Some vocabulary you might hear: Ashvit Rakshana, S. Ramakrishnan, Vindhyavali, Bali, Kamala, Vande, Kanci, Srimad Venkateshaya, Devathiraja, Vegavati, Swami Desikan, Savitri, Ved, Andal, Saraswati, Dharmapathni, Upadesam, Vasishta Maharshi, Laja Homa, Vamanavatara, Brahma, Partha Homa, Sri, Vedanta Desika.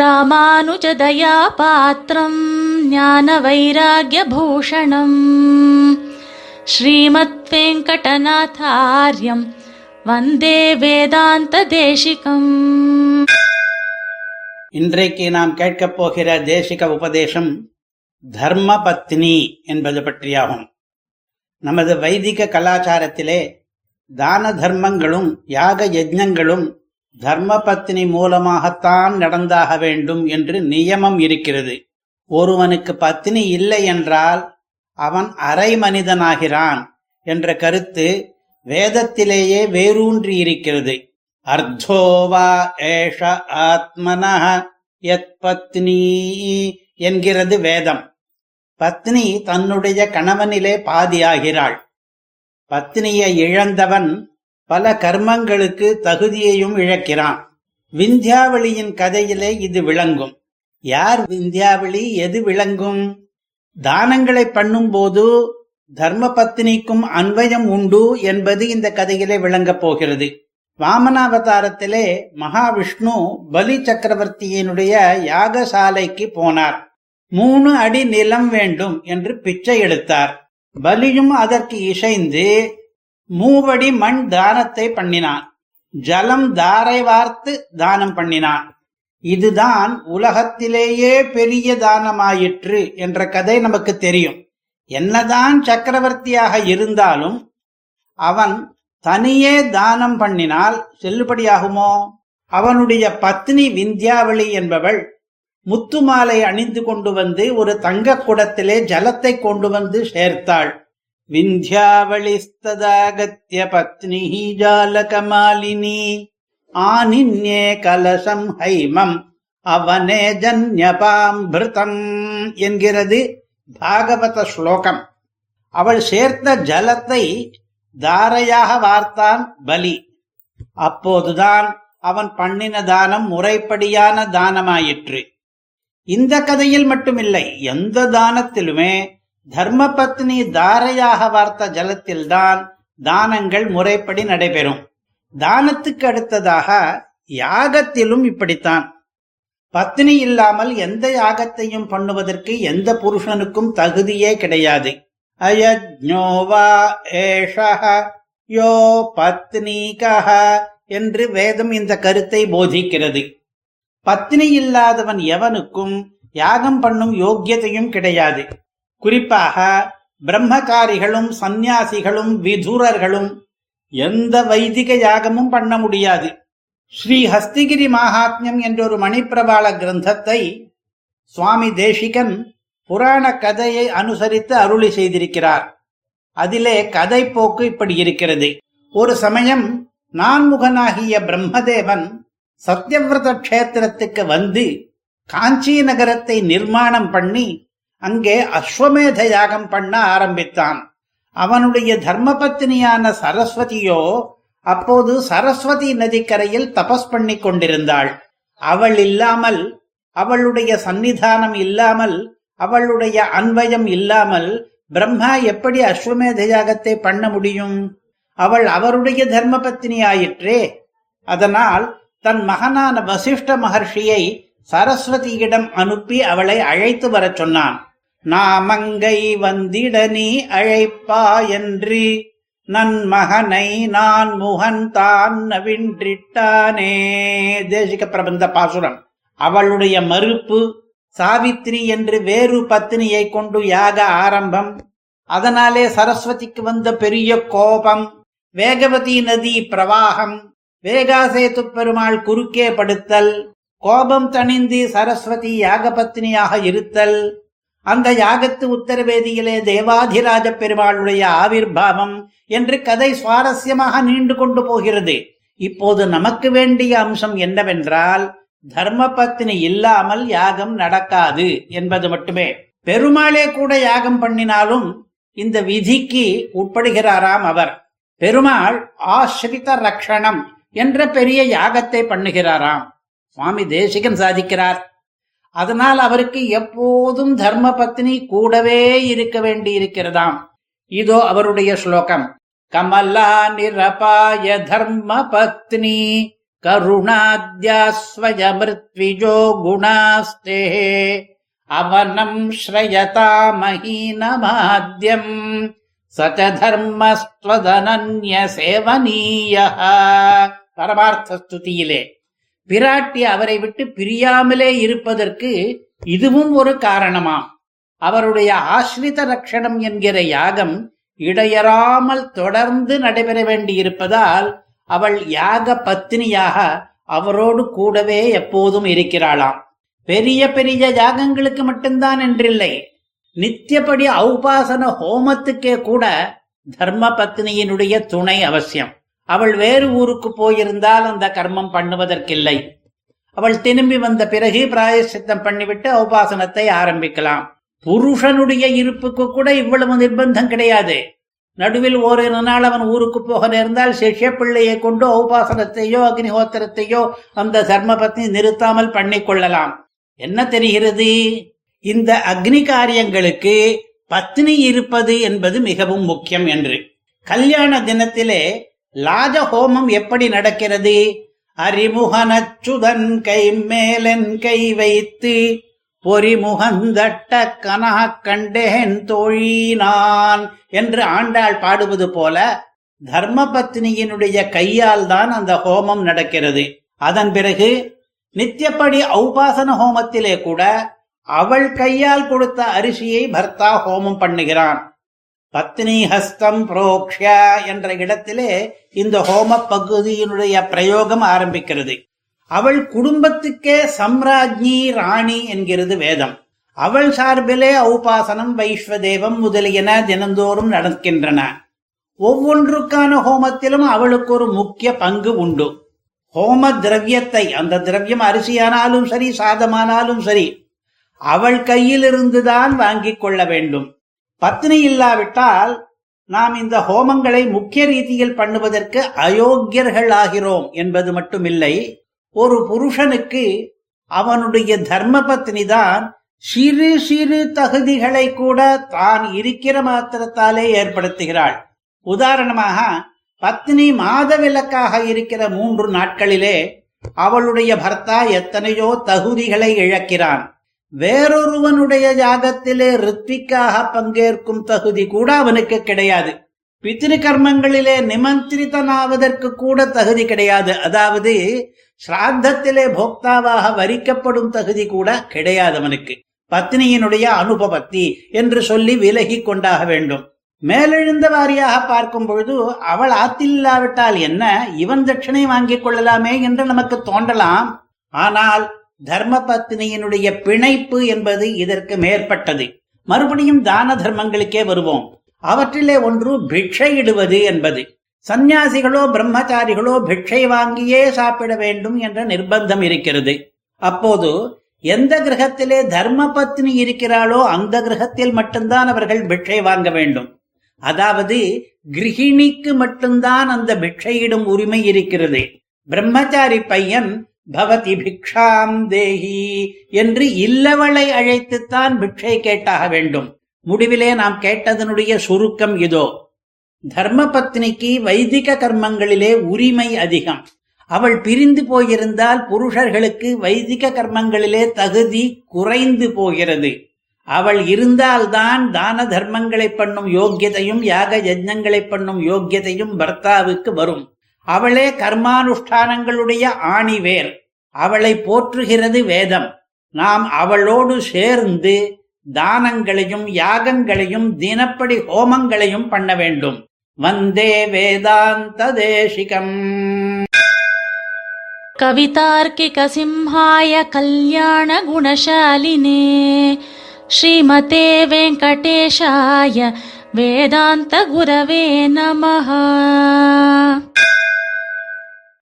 ராமானுஜதயா பாத்ரம் ஞான வைராக்ய பூஷணம் ஸ்ரீமத் வெங்கடநாதார்யம் வந்தே வேதாந்த தேசிகம். இன்றைக்கு நாம் கேட்கப் போகிற தேசிக உபதேசம் தர்மபத்னி என்பது பற்றியாகும். நமது வைதிக கலாச்சாரத்திலே தான தர்மங்களும் யாக யஜ்ஞங்களும் தர்மபத்னி மூலமாகத்தான் நடந்தாக வேண்டும் என்று நியமம் இருக்கிறது. ஒருவனுக்கு பத்னி இல்லை என்றால் அவன் அரை மனிதனாகிறான் என்ற கருத்து வேதத்திலேயே வேரூன்றி இருக்கிறது. அர்த்தோவா ஏஷ ஆத்மனஹ யத் பத்னி என்கிறது வேதம். பத்னி தன்னுடைய கணவனிலே பாதியாகிறாள். பத்னியை இழந்தவன் பல கர்மங்களுக்கு தகுதியையும் இழக்கிறான். விந்தியாவளியின் கதையிலே இது விளங்கும். யார் விந்தியாவளி, எது விளங்கும்? தானங்களை பண்ணும் போது தர்மபத்னிக்கும் அன்வயம் உண்டு என்பது இந்த கதையிலே விளங்கப் போகிறது. வாமனாவதாரத்திலே மகாவிஷ்ணு பலி சக்கரவர்த்தியினுடைய யாகசாலைக்கு போனார். 3 அடி நிலம் வேண்டும் என்று பிச்சை எடுத்தார். பலியும் அதற்கு இசைந்து 3 அடி மண் தானத்தை பண்ணினான். ஜலம் தாரை வார்த்து தானம் பண்ணினான். இதுதான் உலகத்திலேயே பெரிய தானமாயிற்று என்ற கதை நமக்கு தெரியும். என்னதான் சக்கரவர்த்தியாக இருந்தாலும் அவன் தனியே தானம் பண்ணினால் செல்லுபடியாகுமோ? அவனுடைய பத்னி விந்தியாவளி என்பவள் முத்து மாலை அணிந்து கொண்டு வந்து ஒரு தங்க குடத்திலே ஜலத்தை கொண்டு வந்து சேர்த்தாள். விந்தியாவளிஸ்ததாகத்ய பத்னி ஜாலகமாலினி ஆனின்யே கலசம் ஹைமம் அவனே ஜன்யபாம்பிருதம் என்கிறது பாகவத ஸ்லோகம். அவள் சேர்த்த ஜலத்தை தாரையாக வார்த்தான் பலி. அப்போதுதான் அவன் பண்ணின தானம் முறைப்படியான தானமாயிற்று. இந்த கதையில் மட்டுமில்லை, எந்த தானத்திலுமே தர்மபத்னி தாரையாக வார்த்த ஜலத்தில்தான் தானங்கள் முறைப்படி நடைபெறும். தானத்துக்கு அடுத்ததாக யாகத்திலும் இப்படித்தான். பத்னி இல்லாமல் எந்த யாகத்தையும் பண்ணுவதற்கு எந்த புருஷனுக்கும் தகுதியே கிடையாது. அயஜ்ஞோவா ஏஷஹ யோ பத்னீகஹ என்று வேதம் இந்த கருத்தை போதிக்கிறது. பத்னி இல்லாதவன் எவனுக்கும் யாகம் பண்ணும் யோக்கியதையும் கிடையாது. குறிப்பாக பிரம்மகாரிகளும் சந்நியாசிகளும் விதுரர்களும் எந்த வைதிக யாகமும் பண்ண முடியாது. ஸ்ரீ ஹஸ்திகிரிமாஹாத்யம் என்ற ஒரு மணிப்பிரபால கிரந்தத்தை சுவாமி தேசிகன் புராண கதையை அனுசரித்து அருளி செய்திருக்கிறார். அதிலே கதை போக்கு இப்படி இருக்கிறது. ஒரு சமயம் நான்முகனாகிய பிரம்மதேவன் சத்யவிரத கஷேத்திரத்துக்கு வந்து காஞ்சி நகரத்தை நிர்மாணம் பண்ணி அங்கே அஸ்வமேத யாகம் பண்ண ஆரம்பித்தான். அவனுடைய தர்மபத்னியான சரஸ்வதியோ அப்போது சரஸ்வதி நதிக்கரையில் தபஸ் பண்ணி கொண்டிருந்தாள். அவள் இல்லாமல், அவளுடைய சன்னிதானம் இல்லாமல், அவளுடைய அன்வயம் இல்லாமல் பிரம்மா எப்படி அஸ்வமேத யாகத்தை பண்ண முடியும்? அவள் அவருடைய தர்மபத்னி ஆயிற்றே. அதனால் தன் மகனான வசிஷ்ட மகர்ஷியை சரஸ்வதியிடம் அனுப்பி அவளை அழைத்து வர சொன்னான். நாமங்கை வந்திட நீ அழைப்பாயன்றி நன் மகனை நான் முகன் தான் நவின்றிட்டானே. தேசிக பிரபந்த பாசுரம். அவளுடைய மறுப்பு, சாவித்ரி என்று வேறு பத்னியை கொண்டு யாக ஆரம்பம், அதனாலே சரஸ்வதிக்கு வந்த பெரிய கோபம், வேகவதி நதி பிரவாகம், வேகா சேது பெருமாள் குறுக்கே படுத்தல், கோபம் தணிந்து சரஸ்வதி யாக பத்னியாக இருத்தல், அந்த யாகத்து உத்தரவேதியிலே தேவாதிராஜ பெருமாளுடைய ஆவிர்பாவம் என்று கதை சுவாரஸ்யமாக நீண்டு கொண்டு போகிறது. இப்போது நமக்கு வேண்டிய அம்சம் என்னவென்றால் தர்மபத்னி இல்லாமல் யாகம் நடக்காது என்பது மட்டுமே. பெருமாளே கூட யாகம் பண்ணினாலும் இந்த விதிக்கு உட்படுகிறாராம் அவர். பெருமாள் ஆஷ்வித ரக்ஷணம் என்ற பெரிய யாகத்தை பண்ணுகிறாராம். சுவாமி தேசிகன் சாதிக்கிறார். அதனால் அவருக்கு எப்போதும் தர்மபத்னி கூடவே இருக்க வேண்டி இருக்கிறதாம். இதோ அவருடைய ஸ்லோகம். கமலா நிரபாய தர்மபத்னி கருணாத்யாஸ்வயமிருத்விஜோ குணாஸ்தே அவனம் ஸ்ரயதா மஹீனமாத்யம் சச தர்மஸ்த்வதனன்ய சேவனீயஹ. பரமார்த்த ஸ்துதியிலே பிராட்டி அவரை விட்டு பிரியாமலே இருப்பதற்கு இதுவும் ஒரு காரணமாம். அவருடைய ஆஸ்வித ரக்ஷணம் என்கிற யாகம் இடையறாமல் தொடர்ந்து நடைபெற வேண்டியிருப்பதால் அவள் யாக பத்தினியாக அவரோடு கூடவே எப்போதும் இருக்கிறாளாம். பெரிய பெரிய யாகங்களுக்கு மட்டும்தான் என்றில்லை, நித்தியப்படி உபாசன ஹோமத்துக்கே கூட தர்ம பத்னியினுடைய துணை அவசியம். அவள் வேறு ஊருக்கு போயிருந்தால் அந்த கர்மம் பண்ணுவதற்கில்லை. அவள் திரும்பி வந்த பிறகு பிராயசித்தம் பண்ணிவிட்டு உபாசனத்தை ஆரம்பிக்கலாம். புருஷனுடைய இருப்புக்கு கூட இவ்வளவு நிர்பந்தம் கிடையாது. நடுவில் ஓரிரு நாள் அவன் ஊருக்கு போக நேர்ந்தால் சிஷ்ய பிள்ளையை கொண்டு உபாசனத்தையோ அக்னிஹோத்திரத்தையோ அந்த தர்மபத்னி நிறுத்தாமல் பண்ணி கொள்ளலாம். என்ன தெரிகிறது? இந்த அக்னி காரியங்களுக்கு பத்னி இருப்பது என்பது மிகவும் முக்கியம் என்று. கல்யாண தினத்திலே லாஜ ஹோமம் எப்படி நடக்கிறது? அரிமுகனச்சுதன் கை மேலன் கை வைத்து பொறிமுகந்தட்ட கனக கண்டேன் தோழினான் என்று ஆண்டாள் பாடுவது போல தர்மபத்னியினுடைய கையால் தான் அந்த ஹோமம் நடக்கிறது. அதன் பிறகு நித்தியப்படி உபாசன ஹோமத்திலே கூட அவள் கையால் கொடுத்த அரிசியை பர்த்தா ஹோமம் பண்ணுகிறான். பத்னி ஹஸ்தம் புரோக்ஷா என்ற இடத்திலே இந்த ஹோம பகுதியினுடைய பிரயோகம் ஆரம்பிக்கிறது. அவள் குடும்பத்துக்கே சம்ராஜ்ஞி, ராணி என்கிறது வேதம். அவள் சார்பிலே உபாசனம், வைஸ்வதேவம் முதலியன தினந்தோறும் நடக்கின்றன. ஒவ்வொன்றுக்கான ஹோமத்திலும் அவளுக்கு ஒரு முக்கிய பங்கு உண்டு. ஹோம திரவியத்தை, அந்த திரவியம் அரிசியானாலும் சரி சாதமானாலும் சரி, அவள் கையிலிருந்துதான் வாங்கிக் கொள்ள வேண்டும். பத்னி இல்லாவிட்டால் நாம் இந்த ஹோமங்களை முக்கிய ரீதியில் பண்ணுவதற்கு அயோக்கியர்கள் ஆகிறோம் என்பது மட்டுமில்லை, ஒரு புருஷனுக்கு அவனுடைய தர்ம பத்னி தான் சிறு சிறு தகுதிகளை கூட தான் இருக்கிற மாத்திரத்தாலே ஏற்படுத்துகிறாள். உதாரணமாக, பத்னி மாதவிலக்காக இருக்கிற 3 நாட்களிலே அவளுடைய பர்த்தா எத்தனையோ தகுதிகளை இழக்கிறான். வேறொருவனுடைய யாகத்திலே ரித்விக்காக பங்கேற்கும் தகுதி கூட அவனுக்கு கிடையாது. பித்ரு கர்மங்களிலே நிமந்திரிதனாவதற்கு கூட தகுதி கிடையாது. அதாவது ஸ்ராத்தத்திலே போக்தாவாக வரிக்கப்படும் தகுதி கூட கிடையாது அவனுக்கு. பத்னியினுடைய அனுபவத்தி என்று சொல்லி விலகி கொண்டாக வேண்டும். மேலெழுந்த வாரியாக பார்க்கும் பொழுது அவள் ஆத்தில்லாவிட்டால் என்ன, இவன் தட்சணை வாங்கிக் கொள்ளலாமே என்று நமக்கு தோன்றலாம். ஆனால் தர்ம பத்னியினுடைய பிணைப்பு என்பது இதற்கு மேற்பட்டது. மறுபடியும் தான தர்மங்களுக்கே வருவோம். அவற்றிலே ஒன்று பிக்ஷையிடுவது என்பது. சந்நியாசிகளோ பிரம்மச்சாரிகளோ பிக்ஷை வாங்கியே சாப்பிட வேண்டும் என்ற நிர்பந்தம் இருக்கிறது. அப்போது எந்த கிரகத்திலே தர்ம பத்னி இருக்கிறாளோ அந்த கிரகத்தில் மட்டும்தான் அவர்கள் பிக்ஷை வாங்க வேண்டும். அதாவது கிரகிணிக்கு மட்டும்தான் அந்த பிக்ஷையிடும் உரிமை இருக்கிறது. பிரம்மச்சாரி பையன் பவதி பிக்ஷாம் தேஹி என்று இல்லவளை அழைத்துத்தான் பிக்ஷை கேட்டாக வேண்டும். முடிவிலே நாம் கேட்டதனுடைய சுருக்கம் இதோ, தர்ம பத்னிக்கு வைதிக கர்மங்களிலே உரிமை அதிகம். அவள் பிரிந்து போயிருந்தால் புருஷர்களுக்கு வைதிக கர்மங்களிலே தகுதி குறைந்து போகிறது. அவள் இருந்தால்தான் தான தர்மங்களை பண்ணும் யோக்கியதையும் யாக யஜ்ஞங்களை பண்ணும் யோக்கியதையும் பர்த்தாவுக்கு வரும். அவளே கர்மானுஷ்டானங்களுடைய ஆணிவேர். அவளை போற்றுகிறது வேதம். நாம் அவளோடு சேர்ந்து தானங்களையும் யாகங்களையும் தினப்படி ஹோமங்களையும் பண்ண வேண்டும். வந்தே வேதாந்த தேசிகம். கவிதார்க்கிக சிம்ஹாய கல்யாண குணசாலினே ஸ்ரீமதே வெங்கடேஷாய வேதாந்த குரவே நமஹ.